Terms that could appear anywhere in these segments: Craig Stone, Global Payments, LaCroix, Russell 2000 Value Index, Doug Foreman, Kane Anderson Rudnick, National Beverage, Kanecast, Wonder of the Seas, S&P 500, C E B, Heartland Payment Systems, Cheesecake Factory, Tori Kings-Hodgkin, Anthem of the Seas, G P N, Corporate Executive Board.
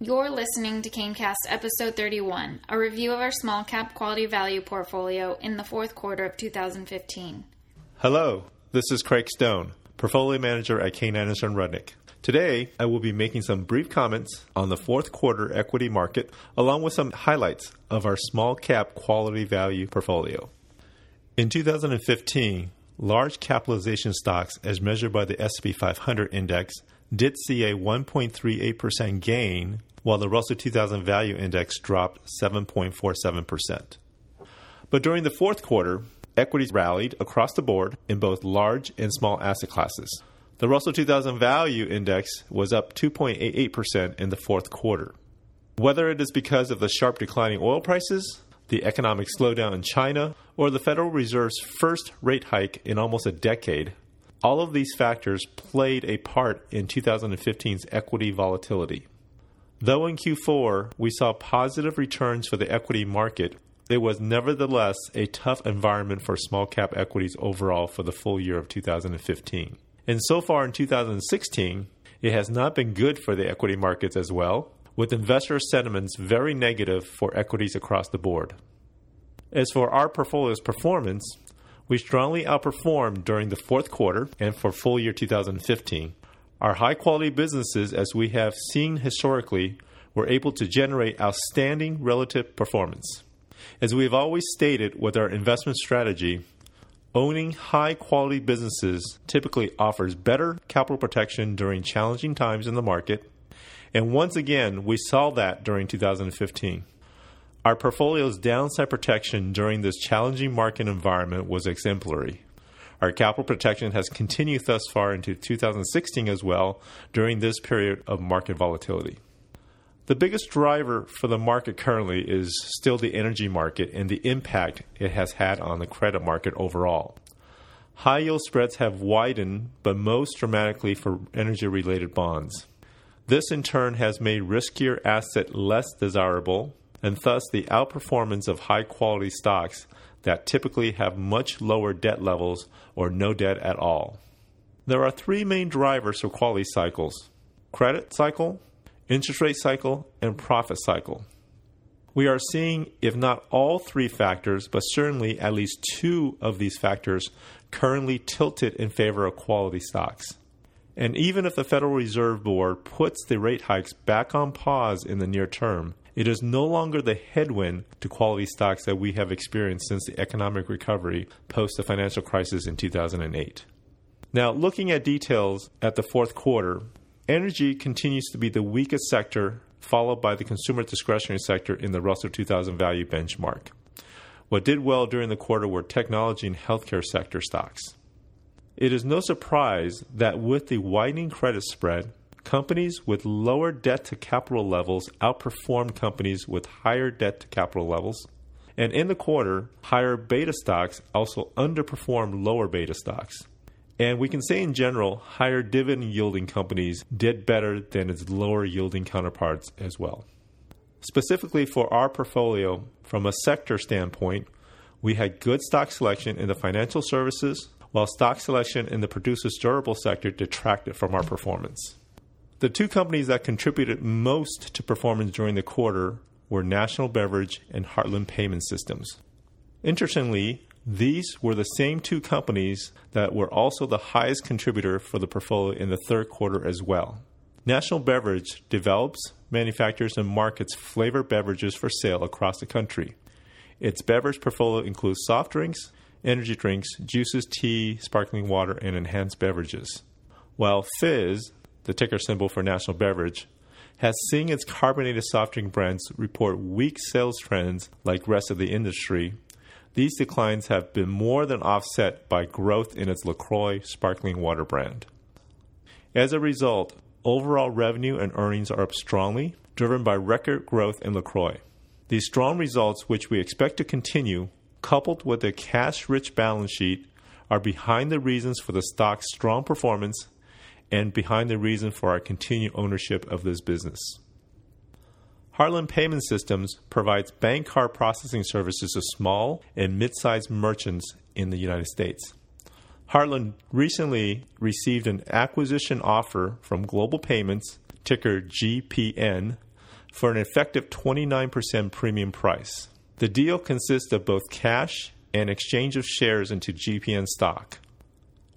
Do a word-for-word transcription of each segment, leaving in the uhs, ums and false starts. You're listening to Kanecast Episode thirty-one, a review of our small cap quality value portfolio in the fourth quarter of two thousand fifteen. Hello, this is Craig Stone, Portfolio Manager at Kane Anderson Rudnick. Today, I will be making some brief comments on the fourth quarter equity market, along with some highlights of our small cap quality value portfolio. In two thousand fifteen, large capitalization stocks, as measured by the S and P five hundred index, did see a one point three eight percent gain, while the Russell two thousand Value Index dropped seven point four seven percent. But during the fourth quarter, equities rallied across the board in both large and small asset classes. The Russell two thousand Value Index was up two point eight eight percent in the fourth quarter. Whether it is because of the sharp decline in oil prices, the economic slowdown in China, or the Federal Reserve's first rate hike in almost a decade, all of these factors played a part in two thousand fifteen's equity volatility. Though in Q four we saw positive returns for the equity market, there was nevertheless a tough environment for small cap equities overall for the full year of two thousand fifteen. And so far in two thousand sixteen, it has not been good for the equity markets as well, with investor sentiments very negative for equities across the board. As for our portfolio's performance, we strongly outperformed during the fourth quarter and for full year two thousand fifteen. Our high-quality businesses, as we have seen historically, were able to generate outstanding relative performance. As we have always stated with our investment strategy, owning high-quality businesses typically offers better capital protection during challenging times in the market, and once again, we saw that during two thousand fifteen. Our portfolio's downside protection during this challenging market environment was exemplary. Our capital protection has continued thus far into two thousand sixteen as well during this period of market volatility. The biggest driver for the market currently is still the energy market and the impact it has had on the credit market overall. High yield spreads have widened, but most dramatically for energy-related bonds. This in turn has made riskier assets less desirable, and thus the outperformance of high-quality stocks that typically have much lower debt levels or no debt at all. There are three main drivers for quality cycles: credit cycle, interest rate cycle, and profit cycle. We are seeing, if not all three factors, but certainly at least two of these factors currently tilted in favor of quality stocks. And even if the Federal Reserve Board puts the rate hikes back on pause in the near term, it is no longer the headwind to quality stocks that we have experienced since the economic recovery post the financial crisis in two thousand eight. Now, looking at details at the fourth quarter, energy continues to be the weakest sector, followed by the consumer discretionary sector in the Russell two thousand Value benchmark. What did well during the quarter were technology and healthcare sector stocks. It is no surprise that with the widening credit spread, companies with lower debt-to-capital levels outperformed companies with higher debt-to-capital levels. And in the quarter, higher beta stocks also underperformed lower beta stocks. And we can say in general, higher dividend-yielding companies did better than its lower-yielding counterparts as well. Specifically for our portfolio, from a sector standpoint, we had good stock selection in the financial services, while stock selection in the producer's durable sector detracted from our performance. The two companies that contributed most to performance during the quarter were National Beverage and Heartland Payment Systems. Interestingly, these were the same two companies that were also the highest contributor for the portfolio in the third quarter as well. National Beverage develops, manufactures, and markets flavored beverages for sale across the country. Its beverage portfolio includes soft drinks, energy drinks, juices, tea, sparkling water, and enhanced beverages. While Fizz, the ticker symbol for National Beverage, has seen its carbonated soft drink brands report weak sales trends like the rest of the industry. These declines have been more than offset by growth in its LaCroix sparkling water brand. As a result, overall revenue and earnings are up strongly, driven by record growth in LaCroix. These strong results, which we expect to continue, coupled with a cash-rich balance sheet, are behind the reasons for the stock's strong performance and behind the reason for our continued ownership of this business. Heartland Payment Systems provides bank card processing services to small and mid-sized merchants in the United States. Heartland recently received an acquisition offer from Global Payments, ticker G P N, for an effective twenty-nine percent premium price. The deal consists of both cash and exchange of shares into G P N stock.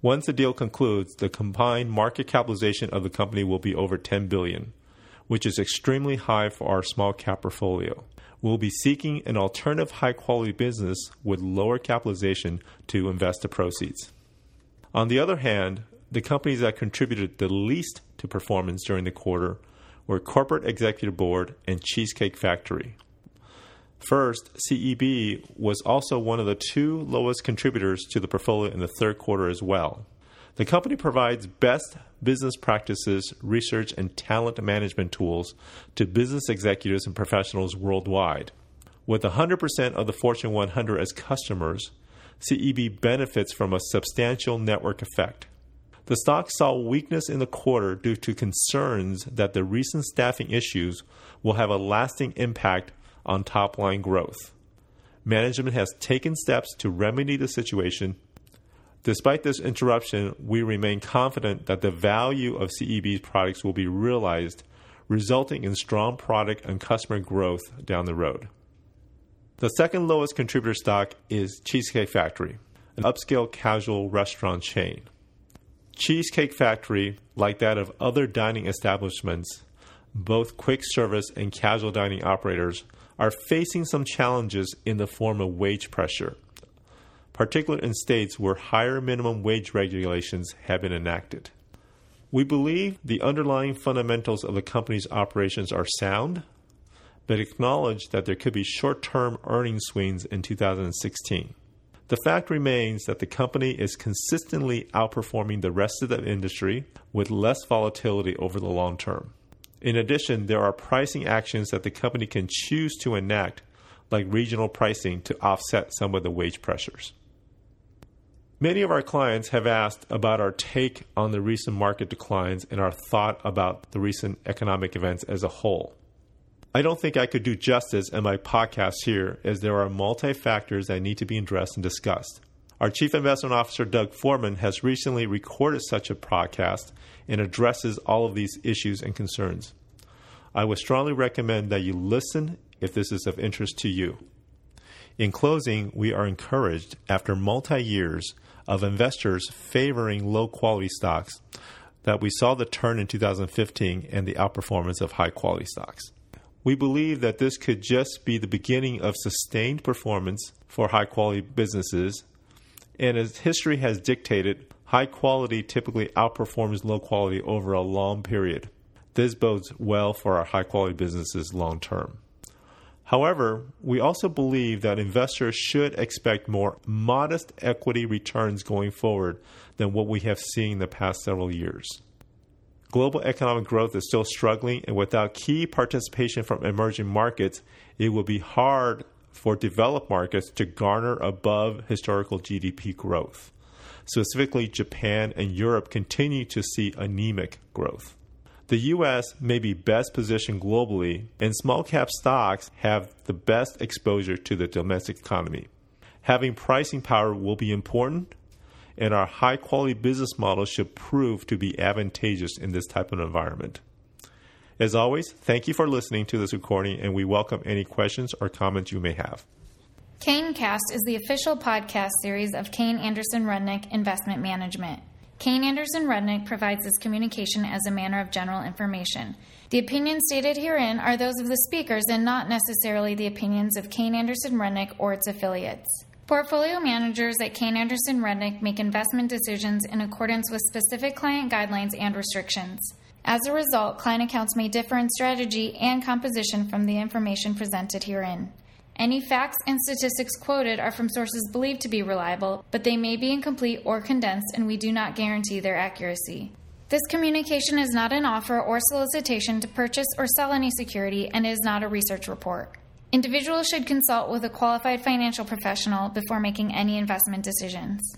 Once the deal concludes, the combined market capitalization of the company will be over ten billion dollars, which is extremely high for our small cap portfolio. We'll be seeking an alternative high-quality business with lower capitalization to invest the proceeds. On the other hand, the companies that contributed the least to performance during the quarter were Corporate Executive Board and Cheesecake Factory. First, C E B was also one of the two lowest contributors to the portfolio in the third quarter as well. The company provides best business practices, research, and talent management tools to business executives and professionals worldwide. With one hundred percent of the Fortune one hundred as customers, C E B benefits from a substantial network effect. The stock saw weakness in the quarter due to concerns that the recent staffing issues will have a lasting impact on top-line growth. Management has taken steps to remedy the situation. Despite this interruption, we remain confident that the value of C E B's products will be realized, resulting in strong product and customer growth down the road. The second lowest contributor stock is Cheesecake Factory, an upscale casual restaurant chain. Cheesecake Factory, like that of other dining establishments, both quick service and casual dining operators, are facing some challenges in the form of wage pressure, particularly in states where higher minimum wage regulations have been enacted. We believe the underlying fundamentals of the company's operations are sound, but acknowledge that there could be short-term earnings swings in two thousand sixteen. The fact remains that the company is consistently outperforming the rest of the industry with less volatility over the long term. In addition, there are pricing actions that the company can choose to enact, like regional pricing, to offset some of the wage pressures. Many of our clients have asked about our take on the recent market declines and our thought about the recent economic events as a whole. I don't think I could do justice in my podcast here, as there are multi-factors that need to be addressed and discussed. Our Chief Investment Officer, Doug Foreman, has recently recorded such a podcast and addresses all of these issues and concerns. I would strongly recommend that you listen if this is of interest to you. In closing, we are encouraged, after multi-years of investors favoring low-quality stocks, that we saw the turn in two thousand fifteen and the outperformance of high-quality stocks. We believe that this could just be the beginning of sustained performance for high-quality businesses, and as history has dictated, high quality typically outperforms low quality over a long period. This bodes well for our high-quality businesses long term. However, we also believe that investors should expect more modest equity returns going forward than what we have seen in the past several years. Global economic growth is still struggling, and without key participation from emerging markets, it will be hard for developed markets to garner above historical G D P growth. Specifically, Japan and Europe continue to see anemic growth. The U S may be best positioned globally, and small cap stocks have the best exposure to the domestic economy. Having pricing power will be important, and our high quality business model should prove to be advantageous in this type of environment. As always, thank you for listening to this recording, and we welcome any questions or comments you may have. Kanecast is the official podcast series of Kane Anderson Rudnick Investment Management. Kane Anderson Rudnick provides this communication as a manner of general information. The opinions stated herein are those of the speakers and not necessarily the opinions of Kane Anderson Rudnick or its affiliates. Portfolio managers at Kane Anderson Rudnick make investment decisions in accordance with specific client guidelines and restrictions. As a result, client accounts may differ in strategy and composition from the information presented herein. Any facts and statistics quoted are from sources believed to be reliable, but they may be incomplete or condensed, and we do not guarantee their accuracy. This communication is not an offer or solicitation to purchase or sell any security and is not a research report. Individuals should consult with a qualified financial professional before making any investment decisions.